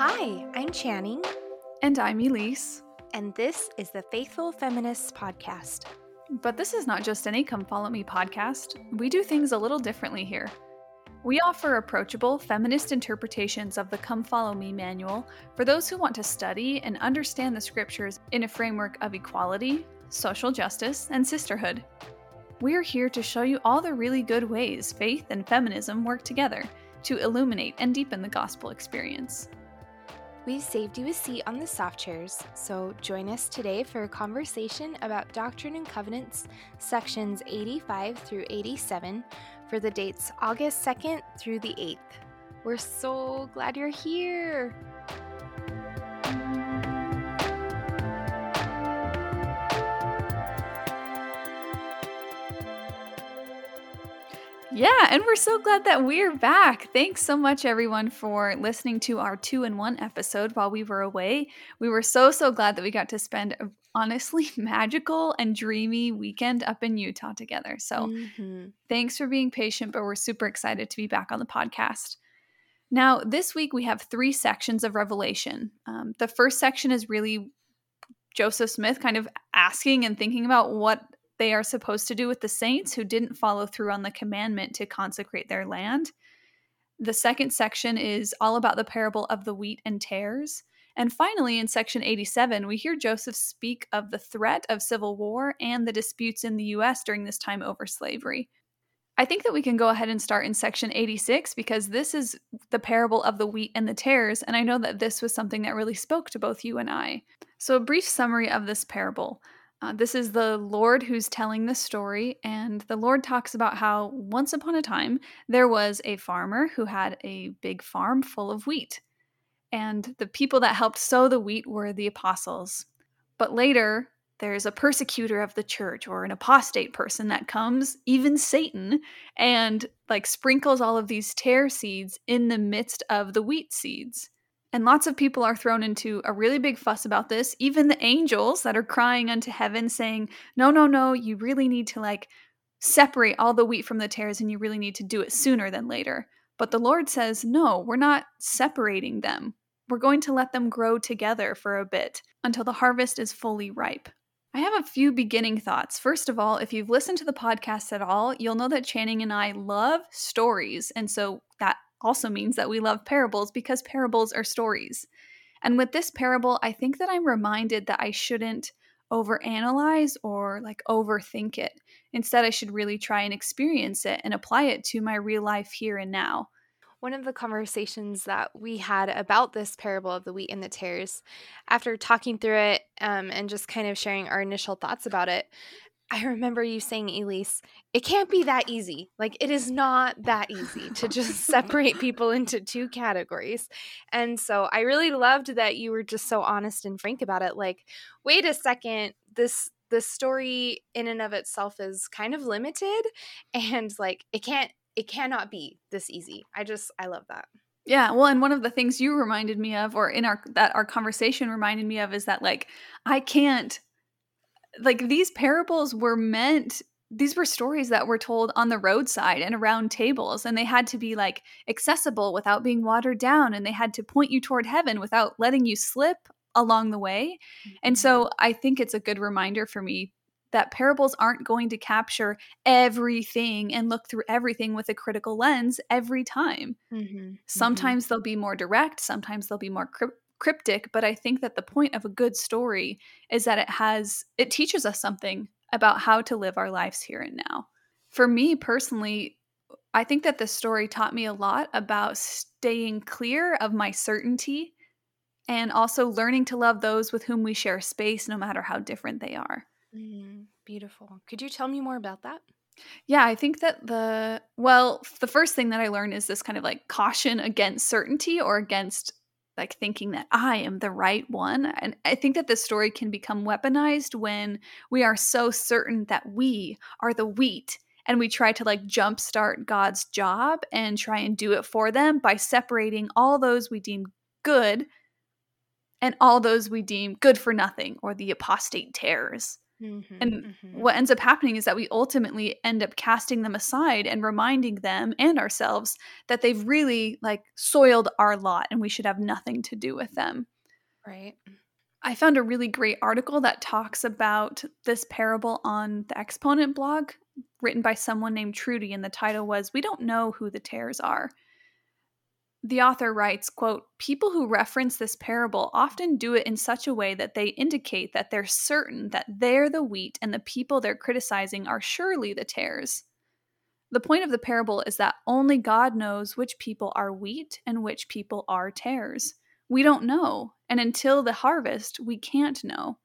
Hi, I'm Channing. And I'm Elise. And this is the Faithful Feminists Podcast. But this is not just any Come Follow Me podcast. We do things a little differently here. We offer approachable feminist interpretations of the Come Follow Me manual for those who want to study and understand the scriptures in a framework of equality, social justice, and sisterhood. We're here to show you all the really good ways faith and feminism work together to illuminate and deepen the gospel experience. We've saved you a seat on the soft chairs, so join us today for a conversation about Doctrine and Covenants, sections 85 through 87, for the dates August 2nd through the 8th. We're so glad you're here! Yeah, and we're so glad that we're back. Thanks so much, everyone, for listening to our 2-in-1 episode while we were away. We were so glad that we got to spend a honestly magical and dreamy weekend up in Utah together. So Thanks for being patient, but we're super excited to be back on the podcast. Now, this week we have three sections of Revelation. The first section is really Joseph Smith kind of asking and thinking about what they are supposed to do with the saints who didn't follow through on the commandment to consecrate their land. The second section is all about the parable of the wheat and tares. And finally, in section 87, we hear Joseph speak of the threat of civil war and the disputes in the U.S. during this time over slavery. I think that we can go ahead and start in section 86 because this is the parable of the wheat and the tares, and I know that this was something that really spoke to both you and I. So a brief summary of this parable. This is the Lord who's telling the story, and the Lord talks about how once upon a time there was a farmer who had a big farm full of wheat, and the people that helped sow the wheat were the apostles. But later, there's a persecutor of the church, or an apostate person that comes, even Satan, and sprinkles all of these tare seeds in the midst of the wheat seeds. And lots of people are thrown into a really big fuss about this. Even the angels that are crying unto heaven saying, no, you really need to separate all the wheat from the tares, and you really need to do it sooner than later. But the Lord says, no, we're not separating them. We're going to let them grow together for a bit until the harvest is fully ripe. I have a few beginning thoughts. First of all, if you've listened to the podcast at all, you'll know that Channing and I love stories. And so that also means that we love parables because parables are stories. And with this parable, I think that I'm reminded that I shouldn't overanalyze or overthink it. Instead, I should really try and experience it and apply it to my real life here and now. One of the conversations that we had about this parable of the wheat and the tares, after talking through it and just kind of sharing our initial thoughts about it, I remember you saying, Elise, it can't be that easy. It is not that easy to just separate people into two categories. And so I really loved that you were just so honest and frank about it. Wait a second, this story in and of itself is kind of limited, and it cannot be this easy. I love that. Yeah, well, and one of the things you reminded me of, or our conversation reminded me of, is that I can't. These parables were meant, these were stories that were told on the roadside and around tables, and they had to be accessible without being watered down, and they had to point you toward heaven without letting you slip along the way. Mm-hmm. And so I think it's a good reminder for me that parables aren't going to capture everything and look through everything with a critical lens every time. Mm-hmm. Sometimes they'll be more direct, sometimes they'll be more cryptic, but I think that the point of a good story is that it teaches us something about how to live our lives here and now. For me personally, I think that this story taught me a lot about staying clear of my certainty and also learning to love those with whom we share space, no matter how different they are. Mm, beautiful. Could you tell me more about that? Yeah, I think that the first thing that I learned is this kind of caution against certainty, or against thinking that I am the right one. And I think that this story can become weaponized when we are so certain that we are the wheat, and we try to jumpstart God's job and try and do it for them by separating all those we deem good and all those we deem good for nothing, or the apostate tares. Mm-hmm, and mm-hmm. what ends up happening is that we ultimately end up casting them aside and reminding them and ourselves that they've really like soiled our lot and we should have nothing to do with them. Right. I found a really great article that talks about this parable on the Exponent blog written by someone named Trudy, and the title was, "We Don't Know Who the Tares Are." The author writes, quote, "People who reference this parable often do it in such a way that they indicate that they're certain that they're the wheat and the people they're criticizing are surely the tares. The point of the parable is that only God knows which people are wheat and which people are tares. We don't know, and until the harvest, we can't know.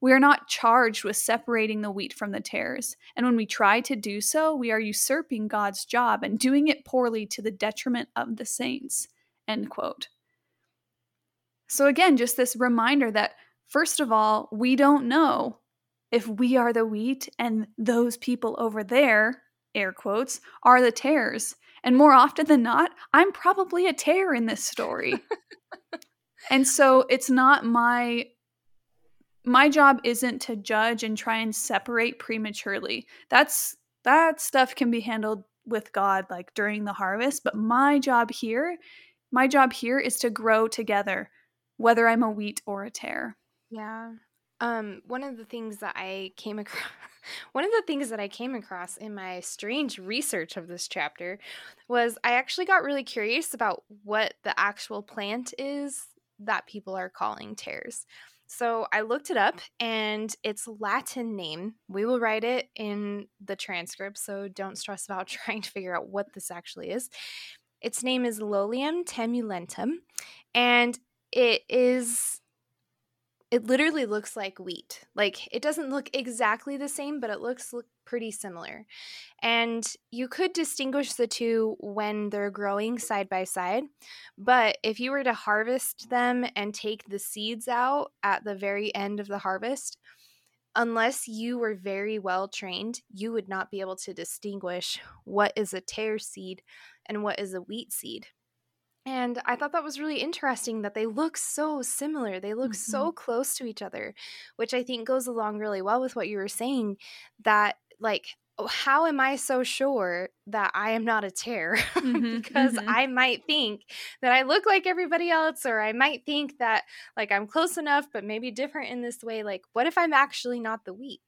We are not charged with separating the wheat from the tares, and when we try to do so, we are usurping God's job and doing it poorly to the detriment of the saints." End quote. So again, just this reminder that, first of all, we don't know if we are the wheat and those people over there, air quotes, are the tares. And more often than not, I'm probably a tare in this story. And so it's not my job isn't to judge and try and separate prematurely. That stuff can be handled with God, like during the harvest. But my job here is to grow together, whether I'm a wheat or a tare. Yeah. One of the things that I came across in my strange research of this chapter was I actually got really curious about what the actual plant is that people are calling tares. So I looked it up, and its Latin name, we will write it in the transcript, so don't stress about trying to figure out what this actually is. Its name is Lolium Temulentum, and it literally looks like wheat. Like, it doesn't look exactly the same, but it looks pretty similar. And you could distinguish the two when they're growing side by side. But if you were to harvest them and take the seeds out at the very end of the harvest, unless you were very well trained, you would not be able to distinguish what is a tare seed and what is a wheat seed. And I thought that was really interesting that they look so similar. They look mm-hmm. so close to each other, which I think goes along really well with what you were saying, that like, how am I so sure that I am not a tare? Mm-hmm. Because mm-hmm. I might think that I look like everybody else, or I might think that like I'm close enough, but maybe different in this way. Like, what if I'm actually not the wheat?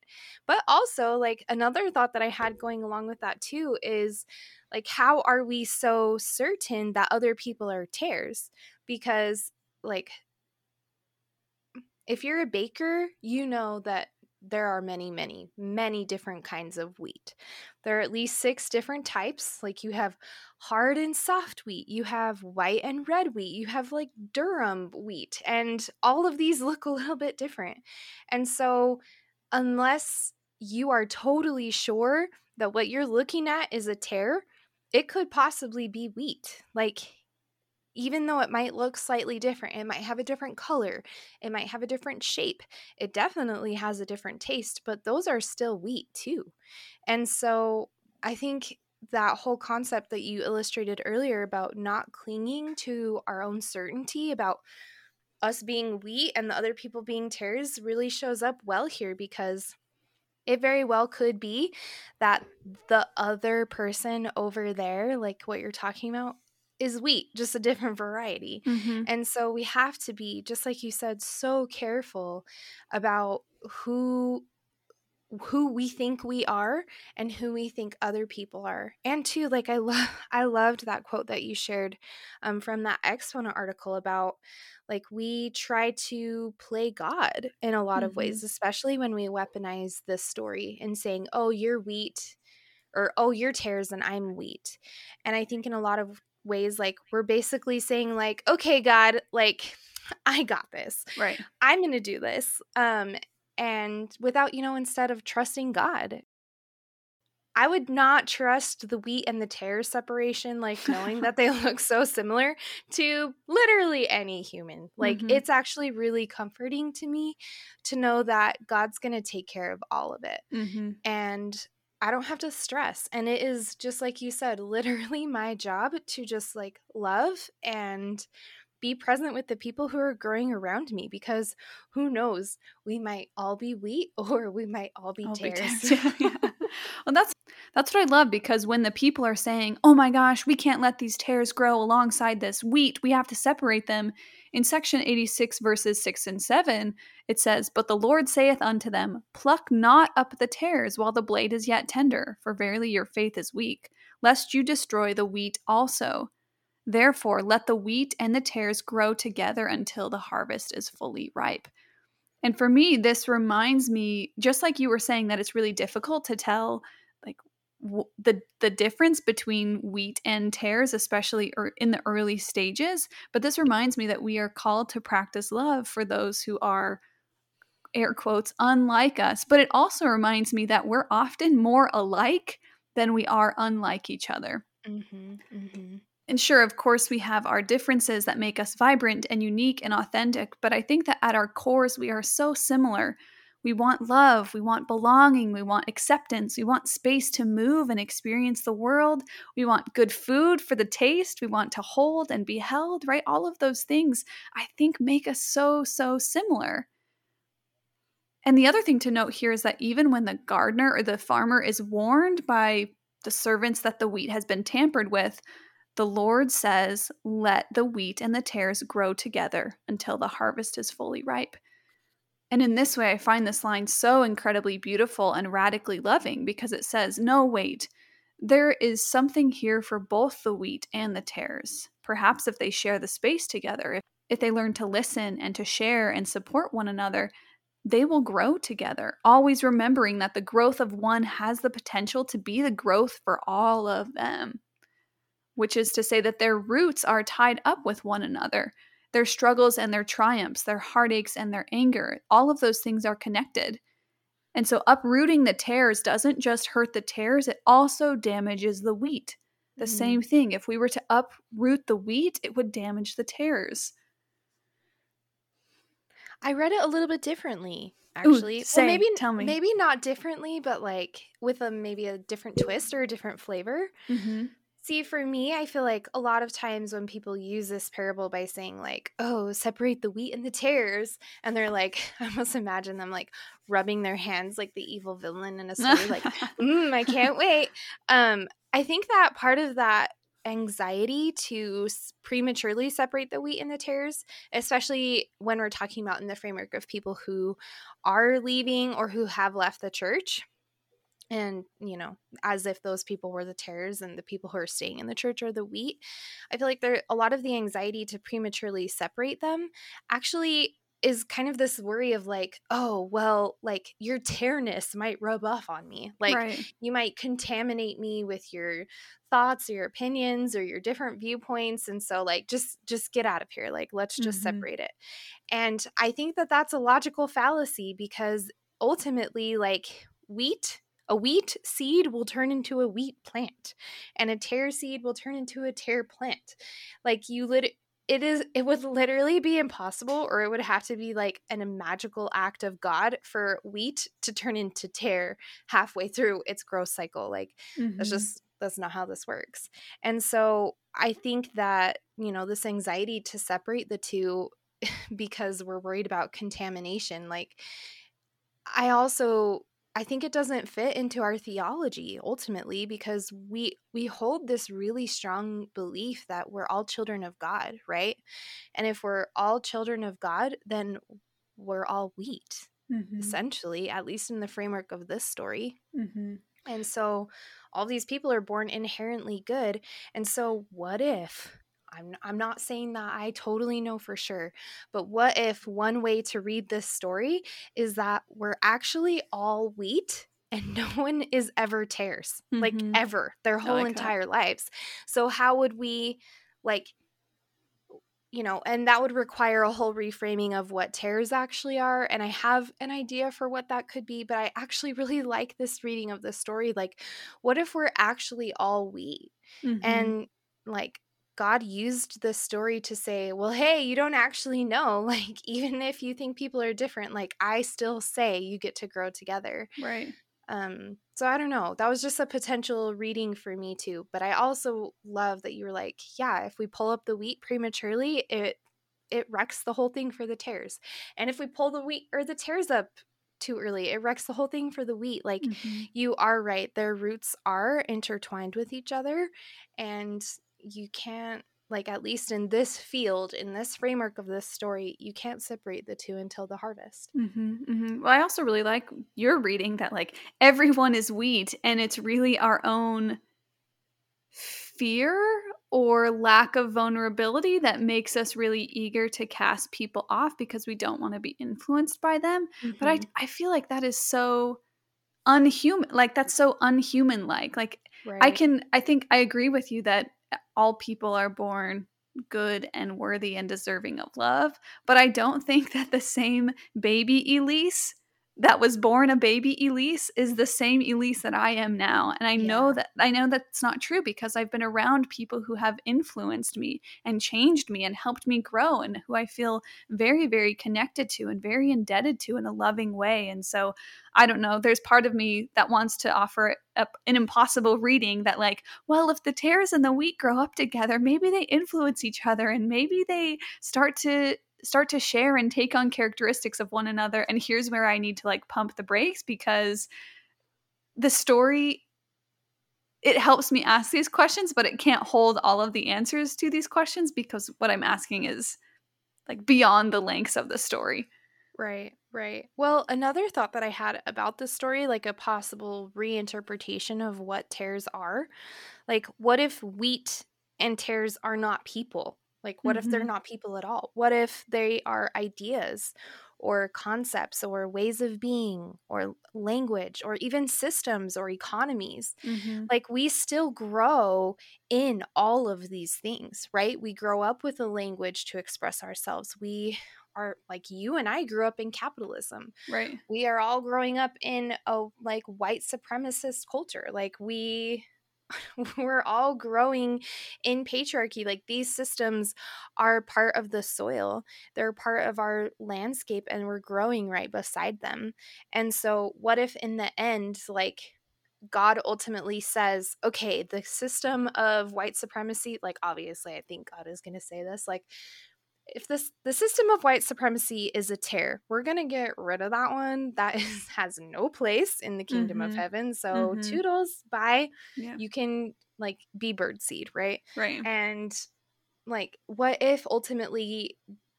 But also, like, another thought that I had going along with that too is, like, how are we so certain that other people are tares? Because, like, if you're a baker, you know that there are many, many, many different kinds of wheat. There are at least 6 different types. Like, you have hard and soft wheat. You have white and red wheat. You have, like, durum wheat. And all of these look a little bit different. And so unless you are totally sure that what you're looking at is a tare, it could possibly be wheat. Like, even though it might look slightly different, it might have a different color, it might have a different shape, it definitely has a different taste, but those are still wheat too. And so I think that whole concept that you illustrated earlier about not clinging to our own certainty about us being wheat and the other people being tares really shows up well here, because it very well could be that the other person over there, like what you're talking about, is wheat, just a different variety. Mm-hmm. And so we have to be, just like you said, so careful about who we think we are and who we think other people are. And too, like, I loved that quote that you shared from that Exponent article about, like, we try to play God in a lot mm-hmm. of ways, especially when we weaponize this story and saying, oh, you're wheat, or oh, you're tares and I'm wheat. And I think in a lot of ways, like, we're basically saying, like, okay, God, like, I got this. Right. I'm going to do this. And without, you know, instead of trusting God. I would not trust the wheat and the tares separation, like, knowing that they look so similar, to literally any human. Like, mm-hmm. it's actually really comforting to me to know that God's going to take care of all of it. Mm-hmm. And I don't have to stress. And it is, just like you said, literally my job to just, like, love and be present with the people who are growing around me, because who knows, we might all be wheat or we might all be tares. Yeah. Well, that's what I love, because when the people are saying, oh my gosh, we can't let these tares grow alongside this wheat, we have to separate them. In section 86, verses 6 and 7, it says, But the Lord saith unto them, Pluck not up the tares while the blade is yet tender, for verily your faith is weak, lest you destroy the wheat also. Therefore, let the wheat and the tares grow together until the harvest is fully ripe. And for me, this reminds me, just like you were saying, that it's really difficult to tell like the difference between wheat and tares, especially in the early stages. But this reminds me that we are called to practice love for those who are, air quotes, unlike us. But it also reminds me that we're often more alike than we are unlike each other. Mm-hmm, mm-hmm. And sure, of course, we have our differences that make us vibrant and unique and authentic, but I think that at our cores, we are so similar. We want love, we want belonging, we want acceptance, we want space to move and experience the world, we want good food for the taste, we want to hold and be held, right? All of those things, I think, make us so, so similar. And the other thing to note here is that even when the gardener or the farmer is warned by the servants that the wheat has been tampered with, the Lord says, let the wheat and the tares grow together until the harvest is fully ripe. And in this way, I find this line so incredibly beautiful and radically loving, because it says, no, wait, there is something here for both the wheat and the tares. Perhaps if they share the space together, if they learn to listen and to share and support one another, they will grow together, always remembering that the growth of one has the potential to be the growth for all of them. Which is to say that their roots are tied up with one another. Their struggles and their triumphs, their heartaches and their anger, all of those things are connected. And so uprooting the tares doesn't just hurt the tares, it also damages the wheat. The same thing. If we were to uproot the wheat, it would damage the tares. I read it a little bit differently, actually. Ooh, say, well, maybe not differently, but like with a different twist or a different flavor. Mm-hmm. See, for me, I feel like a lot of times when people use this parable by saying like, oh, separate the wheat and the tares, and they're like, I almost imagine them like rubbing their hands like the evil villain in a story, like, I can't wait. I think that part of that anxiety to prematurely separate the wheat and the tares, especially when we're talking about in the framework of people who are leaving or who have left the church. And, you know, as if those people were the tares and the people who are staying in the church are the wheat. I feel like a lot of the anxiety to prematurely separate them actually is kind of this worry of like, oh, well, like your tearness might rub off on me. Like Right. You might contaminate me with your thoughts or your opinions or your different viewpoints. And so like, just get out of here. Like, let's just separate it. And I think that that's a logical fallacy, because ultimately like a wheat seed will turn into a wheat plant, and a tare seed will turn into a tare plant. Like it would literally be impossible, or it would have to be like a magical act of God for wheat to turn into tare halfway through its growth cycle. Like that's not how this works. And so I think that, you know, this anxiety to separate the two because we're worried about contamination. Like I think it doesn't fit into our theology ultimately, because we hold this really strong belief that we're all children of God, right? And if we're all children of God, then we're all wheat, essentially, at least in the framework of this story. Mm-hmm. And so all these people are born inherently good. And so what if... I'm not saying that I totally know for sure, but what if one way to read this story is that we're actually all wheat and no one is ever tares, like ever, their whole entire lives. So how would we like, you know, and that would require a whole reframing of what tares actually are. And I have an idea for what that could be, but I actually really like this reading of the story. Like, what if we're actually all wheat? And like, God used this story to say, well, hey, you don't actually know. Like, even if you think people are different, like, I still say you get to grow together. Right. So I don't know. That was just a potential reading for me too. But I also love that you were like, yeah, if we pull up the wheat prematurely, it it wrecks the whole thing for the tares. And if we pull the wheat or the tares up too early, it wrecks the whole thing for the wheat. Like, mm-hmm. you are right. Their roots are intertwined with each other, and you can't, like, at least in this field, in this framework of this story, you can't separate the two until the harvest. Mm-hmm, mm-hmm. Well, I also really like your reading that, like, everyone is wheat, and it's really our own fear or lack of vulnerability that makes us really eager to cast people off because we don't want to be influenced by them. Mm-hmm. But I feel like that is so unhuman. Like, that's so unhuman-like. Like, right. I think I agree with you that all people are born good and worthy and deserving of love. But I don't think that the same baby Elise that was born a baby Elise is the same Elise that I am now. And I know that's not true, because I've been around people who have influenced me and changed me and helped me grow, and who I feel very, very connected to and very indebted to in a loving way. And so I don't know, there's part of me that wants to offer up an impossible reading that, like, well, if the tares and the wheat grow up together, maybe they influence each other, and maybe they start to share and take on characteristics of one another. And here's where I need to, like, pump the brakes, because the story, it helps me ask these questions, but it can't hold all of the answers to these questions, because what I'm asking is, like, beyond the lengths of the story. Right, right. Well, another thought that I had about this story, like a possible reinterpretation of what tares are, like, what if wheat and tares are not people? Like, what mm-hmm. if they're not people at all? What if they are ideas or concepts or ways of being or language or even systems or economies? Mm-hmm. Like, we still grow in all of these things, right? We grow up with a language to express ourselves. We are, like, you and I grew up in capitalism. Right. We are all growing up in a, like, white supremacist culture. Like, we're all growing in patriarchy. Like, these systems are part of the soil. They're part of our landscape, and we're growing right beside them. And so what if in the end, like, God ultimately says, okay, the system of white supremacy, like, obviously I think God is going to say this, like, if the system of white supremacy is a tare, we're going to get rid of that one. That has no place in the kingdom mm-hmm. of heaven. So mm-hmm. toodles, bye. Yeah. You can, like, be birdseed, right? Right. And, like, what if ultimately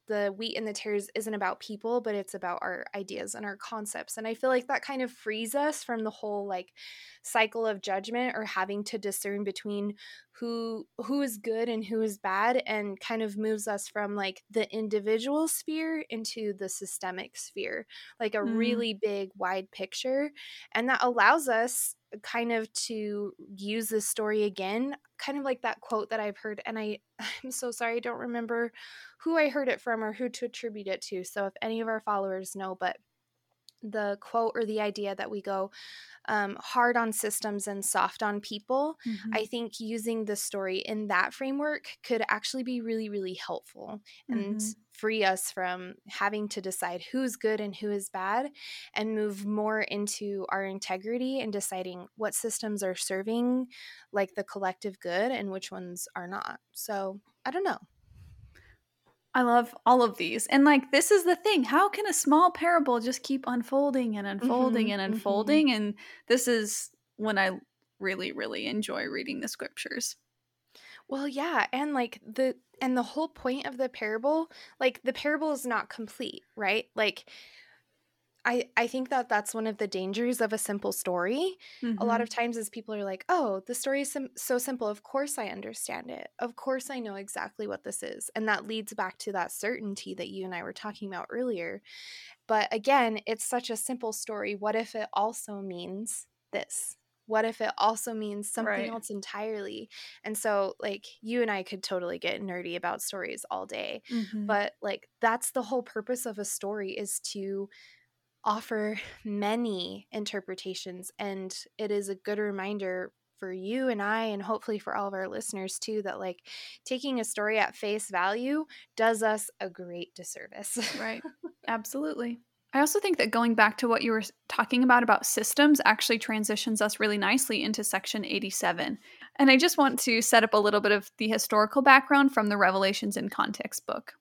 the wheat and the tares isn't about people, but it's about our ideas and our concepts? And I feel like that kind of frees us from the whole, like, cycle of judgment or having to discern between who is good and who is bad, and kind of moves us from, like, the individual sphere into the systemic sphere, like a mm-hmm. really big, wide picture. And that allows us kind of to use this story again, kind of like that quote that I've heard, and I'm so sorry, I don't remember who I heard it from or who to attribute it to, so if any of our followers know, but the quote or the idea that we go hard on systems and soft on people, mm-hmm. I think using the story in that framework could actually be really, really helpful mm-hmm. and free us from having to decide who's good and who is bad, and move more into our integrity and deciding what systems are serving, like, the collective good and which ones are not. So I don't know. I love all of these. And, like, this is the thing. How can a small parable just keep unfolding and unfolding mm-hmm, and unfolding? Mm-hmm. And this is when I really, really enjoy reading the scriptures. Well, yeah. And, like, the whole point of the parable, like, the parable is not complete, right? Like, I think that that's one of the dangers of a simple story. Mm-hmm. A lot of times is people are like, oh, the story is so simple. Of course I understand it. Of course I know exactly what this is. And that leads back to that certainty that you and I were talking about earlier. But again, it's such a simple story. What if it also means this? What if it also means something right. else entirely? And so, like, you and I could totally get nerdy about stories all day. Mm-hmm. But, like, that's the whole purpose of a story, is to offer many interpretations, and it is a good reminder for you and I, and hopefully for all of our listeners too, that, like, taking a story at face value does us a great disservice. Right. Absolutely. I also think that going back to what you were talking about systems actually transitions us really nicely into section 87. And I just want to set up a little bit of the historical background from the Revelations in Context book.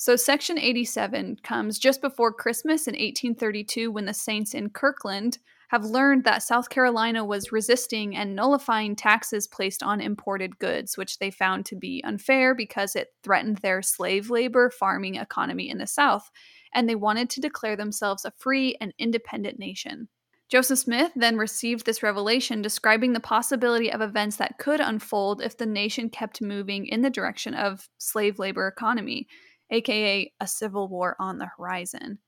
So Section 87 comes just before Christmas in 1832, when the saints in Kirkland have learned that South Carolina was resisting and nullifying taxes placed on imported goods, which they found to be unfair because it threatened their slave labor farming economy in the South, and they wanted to declare themselves a free and independent nation. Joseph Smith then received this revelation describing the possibility of events that could unfold if the nation kept moving in the direction of slave labor economy, aka a civil war on the horizon.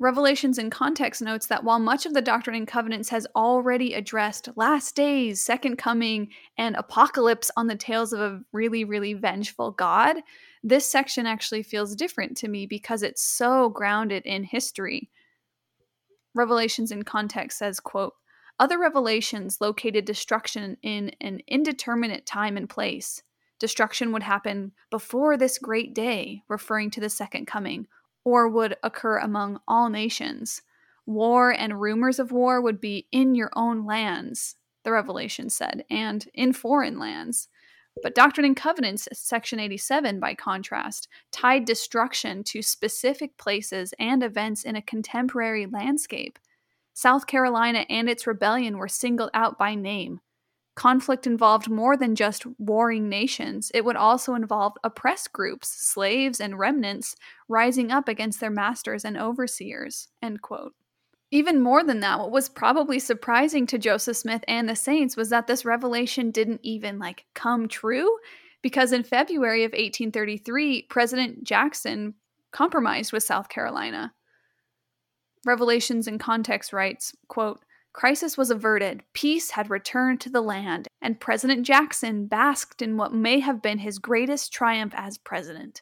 Revelations in Context notes that while much of the Doctrine and Covenants has already addressed last days, second coming, and apocalypse on the tails of a really, really vengeful God, this section actually feels different to me because it's so grounded in history. Revelations in Context says, quote, "Other revelations located destruction in an indeterminate time and place. Destruction would happen before this great day, referring to the second coming, or would occur among all nations. War and rumors of war would be in your own lands," the Revelation said, "and in foreign lands." But Doctrine and Covenants, Section 87, by contrast, tied destruction to specific places and events in a contemporary landscape. South Carolina and its rebellion were singled out by name. Conflict involved more than just warring nations. It would also involve oppressed groups, slaves, and remnants rising up against their masters and overseers, end quote. Even more than that, what was probably surprising to Joseph Smith and the saints was that this revelation didn't even, come true, because in February of 1833, President Jackson compromised with South Carolina. Revelations in Context writes, quote, "Crisis was averted, peace had returned to the land, and President Jackson basked in what may have been his greatest triumph as president.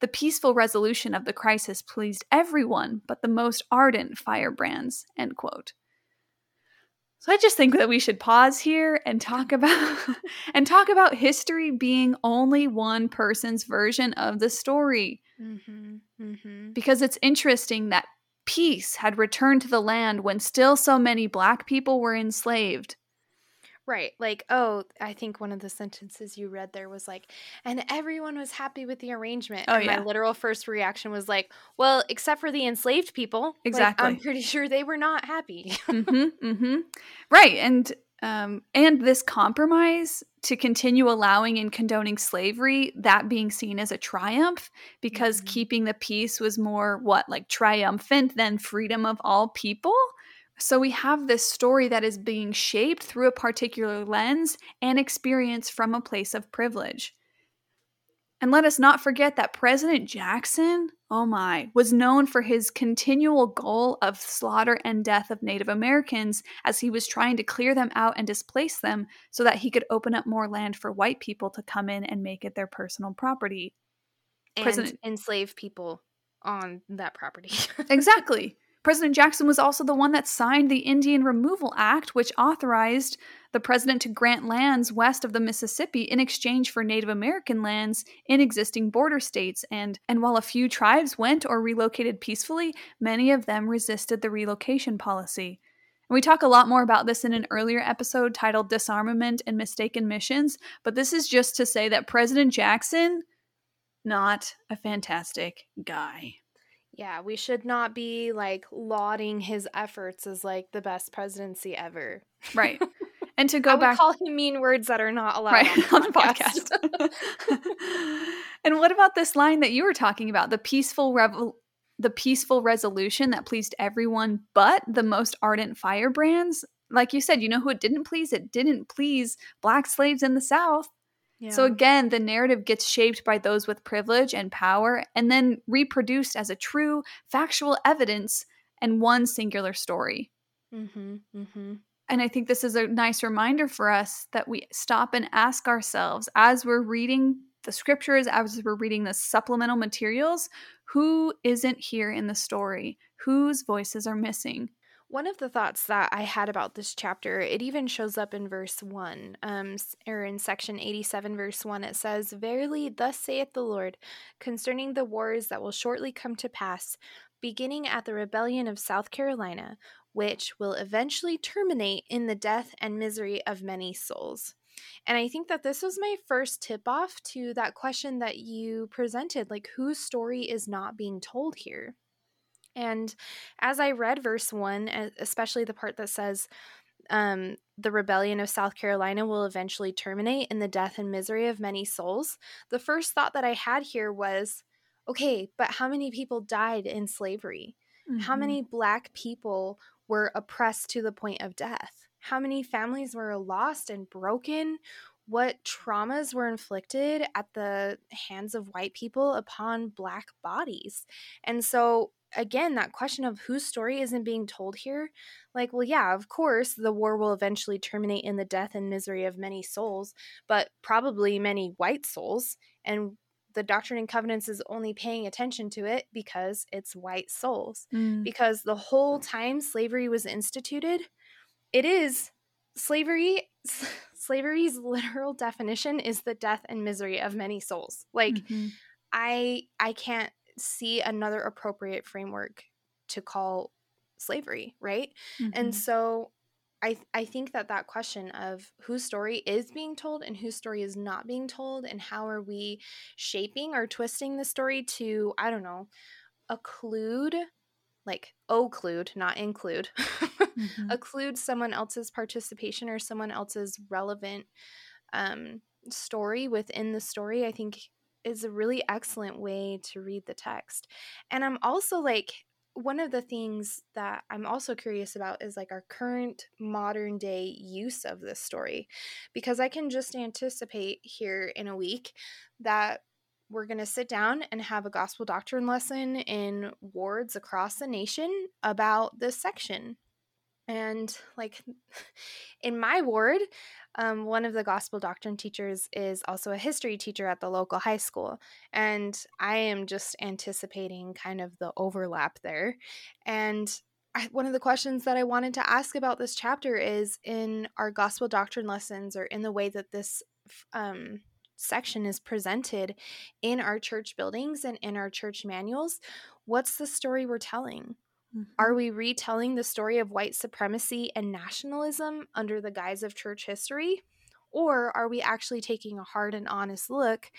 The peaceful resolution of the crisis pleased everyone but the most ardent firebrands," end quote. So I just think that we should pause here and talk about history being only one person's version of the story. Mm-hmm, mm-hmm. Because it's interesting that peace had returned to the land when still so many Black people were enslaved. Right. I think one of the sentences you read there was and everyone was happy with the arrangement. Oh, and yeah. My literal first reaction was well, except for the enslaved people. Exactly. I'm pretty sure they were not happy. Mm-hmm, mm-hmm. Right. And this compromise to continue allowing and condoning slavery, that being seen as a triumph, because mm-hmm. keeping the peace was more triumphant than freedom of all people. So we have this story that is being shaped through a particular lens and experience from a place of privilege. And let us not forget that President Jackson, was known for his continual goal of slaughter and death of Native Americans as he was trying to clear them out and displace them so that he could open up more land for white people to come in and make it their personal property. And enslave people on that property. Exactly. President Jackson was also the one that signed the Indian Removal Act, which authorized the president to grant lands west of the Mississippi in exchange for Native American lands in existing border states. And while a few tribes went or relocated peacefully, many of them resisted the relocation policy. And we talk a lot more about this in an earlier episode titled Disarmament and Mistaken Missions, but this is just to say that President Jackson, not a fantastic guy. Yeah, we should not be lauding his efforts as the best presidency ever. Right. And to go back, I would call him mean words that are not allowed on the podcast. And what about this line that you were talking about? The peaceful resolution that pleased everyone but the most ardent firebrands? Like you said, you know who it didn't please? It didn't please Black slaves in the South. Yeah. So again, the narrative gets shaped by those with privilege and power and then reproduced as a true factual evidence and one singular story. Mm-hmm, mm-hmm. And I think this is a nice reminder for us that we stop and ask ourselves as we're reading the scriptures, as we're reading the supplemental materials, who isn't here in the story? Whose voices are missing? One of the thoughts that I had about this chapter, it even shows up in verse 1, or in section 87, verse 1, it says, "Verily, thus saith the Lord, concerning the wars that will shortly come to pass, beginning at the rebellion of South Carolina, which will eventually terminate in the death and misery of many souls." And I think that this was my first tip off to that question that you presented, like, whose story is not being told here? And as I read verse 1, especially the part that says, the rebellion of South Carolina will eventually terminate in the death and misery of many souls, the first thought that I had here was, okay, but how many people died in slavery? Mm-hmm. How many Black people were oppressed to the point of death? How many families were lost and broken? What traumas were inflicted at the hands of white people upon Black bodies? And so, again, that question of whose story isn't being told here, like, well, yeah, of course, the war will eventually terminate in the death and misery of many souls, but probably many white souls. And the Doctrine and Covenants is only paying attention to it because it's white souls. Mm. Because the whole time slavery was instituted, it is slavery. Slavery's literal definition is the death and misery of many souls. Like, mm-hmm. I can't see another appropriate framework to call slavery, right? Mm-hmm. And so I think that question of whose story is being told and whose story is not being told, and how are we shaping or twisting the story to, I don't know, occlude someone else's participation or someone else's relevant story within the story, I think is a really excellent way to read the text. And I'm also like, one of the things that I'm also curious about is like our current modern day use of this story, because I can just anticipate here in a week that we're going to sit down and have a gospel doctrine lesson in wards across the nation about this section. And like in my ward, one of the gospel doctrine teachers is also a history teacher at the local high school. And I am just anticipating kind of the overlap there. And one of the questions that I wanted to ask about this chapter is, in our gospel doctrine lessons, or in the way that this section is presented in our church buildings and in our church manuals, what's the story we're telling? Are we retelling the story of white supremacy and nationalism under the guise of church history? Or are we actually taking a hard and honest look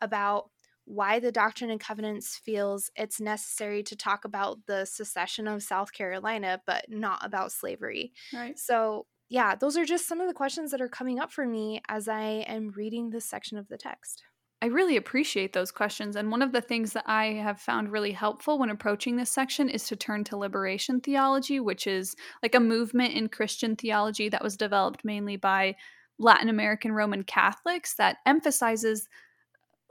about why the Doctrine and Covenants feels it's necessary to talk about the secession of South Carolina, but not about slavery? Right. So, yeah, those are just some of the questions that are coming up for me as I am reading this section of the text. I really appreciate those questions. And one of the things that I have found really helpful when approaching this section is to turn to liberation theology, which is like a movement in Christian theology that was developed mainly by Latin American Roman Catholics that emphasizes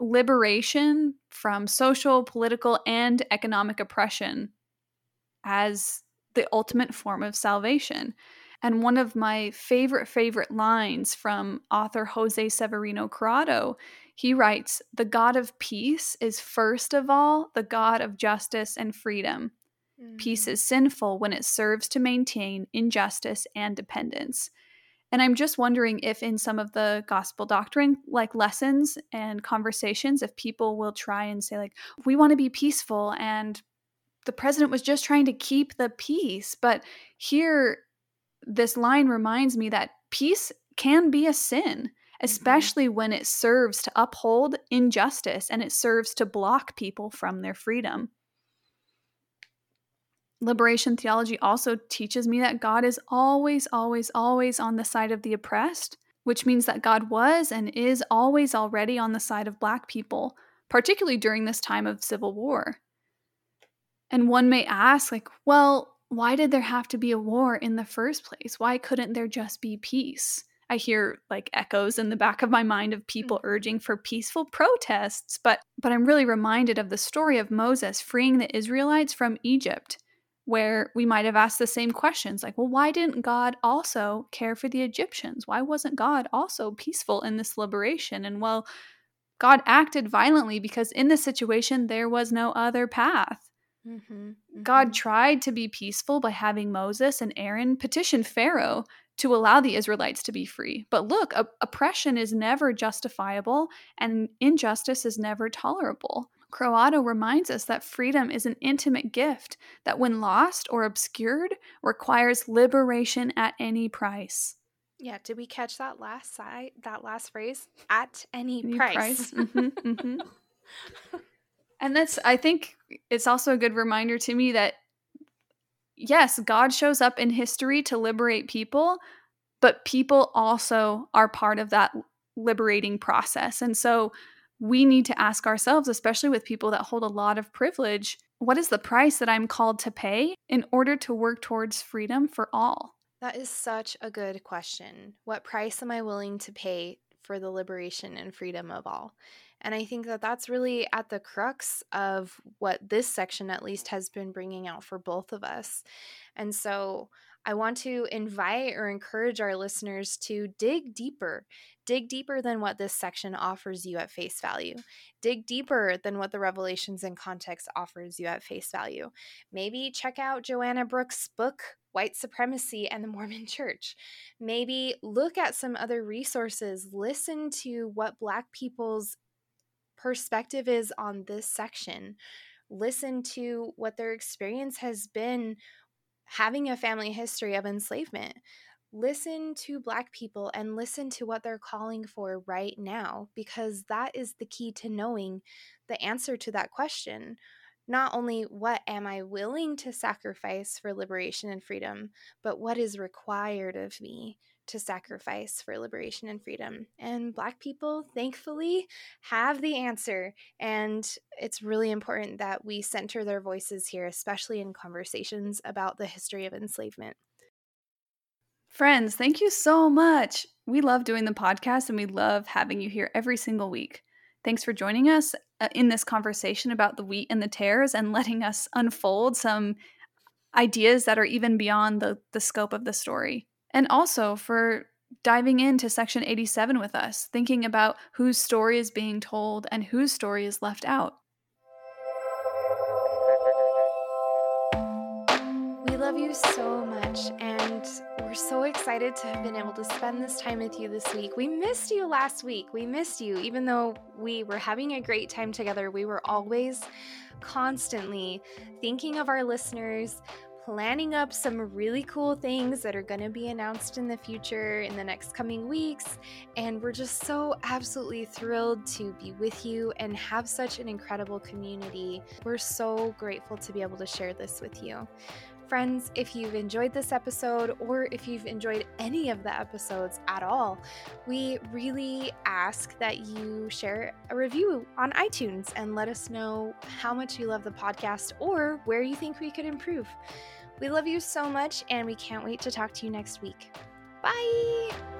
liberation from social, political, and economic oppression as the ultimate form of salvation. And one of my favorite lines from author Jose Severino Corrado, he writes, "The God of peace is first of all the God of justice and freedom. Mm. Peace is sinful when it serves to maintain injustice and dependence." And I'm just wondering if in some of the gospel doctrine, like lessons and conversations, if people will try and say like, we want to be peaceful and the president was just trying to keep the peace. But here, this line reminds me that peace can be a sin, especially mm-hmm. when it serves to uphold injustice and it serves to block people from their freedom. Liberation theology also teaches me that God is always, always, always on the side of the oppressed, which means that God was and is always already on the side of Black people, particularly during this time of civil war. And one may ask, like, well, why did there have to be a war in the first place? Why couldn't there just be peace? I hear like echoes in the back of my mind of people urging for peaceful protests, but I'm really reminded of the story of Moses freeing the Israelites from Egypt, where we might have asked the same questions like, well, why didn't God also care for the Egyptians? Why wasn't God also peaceful in this liberation? And well, God acted violently because in this situation, there was no other path. Mm-hmm, mm-hmm. God tried to be peaceful by having Moses and Aaron petition Pharaoh to allow the Israelites to be free. But look, oppression is never justifiable and injustice is never tolerable. Croato reminds us that freedom is an intimate gift that when lost or obscured requires liberation at any price. Yeah, did we catch that last side, that last phrase? At any price. Mm-hmm, mm-hmm. And that's, I think it's also a good reminder to me that, yes, God shows up in history to liberate people, but people also are part of that liberating process. And so we need to ask ourselves, especially with people that hold a lot of privilege, what is the price that I'm called to pay in order to work towards freedom for all? That is such a good question. What price am I willing to pay for the liberation and freedom of all? And I think that that's really at the crux of what this section at least has been bringing out for both of us. And so I want to invite or encourage our listeners to dig deeper than what this section offers you at face value, dig deeper than what the Revelations in Context offers you at face value. Maybe check out Joanna Brooks' book, White Supremacy and the Mormon Church. Maybe look at some other resources, listen to what Black people's perspective is on this section, listen to what their experience has been having a family history of enslavement. Listen to Black people and listen to what they're calling for right now, because that is the key to knowing the answer to that question. Not only what am I willing to sacrifice for liberation and freedom, but what is required of me to sacrifice for liberation and freedom. And Black people, thankfully, have the answer. And it's really important that we center their voices here, especially in conversations about the history of enslavement. Friends, thank you so much. We love doing the podcast and we love having you here every single week. Thanks for joining us in this conversation about the wheat and the tares and letting us unfold some ideas that are even beyond the scope of the story. And also for diving into Section 87 with us, thinking about whose story is being told and whose story is left out. We love you so much, and we're so excited to have been able to spend this time with you this week. We missed you last week. We missed you. Even though we were having a great time together, we were always constantly thinking of our listeners, planning up some really cool things that are going to be announced in the future in the next coming weeks. And we're just so absolutely thrilled to be with you and have such an incredible community. We're so grateful to be able to share this with you. Friends, if you've enjoyed this episode, or if you've enjoyed any of the episodes at all, we really ask that you share a review on iTunes and let us know how much you love the podcast or where you think we could improve. We love you so much, and we can't wait to talk to you next week. Bye!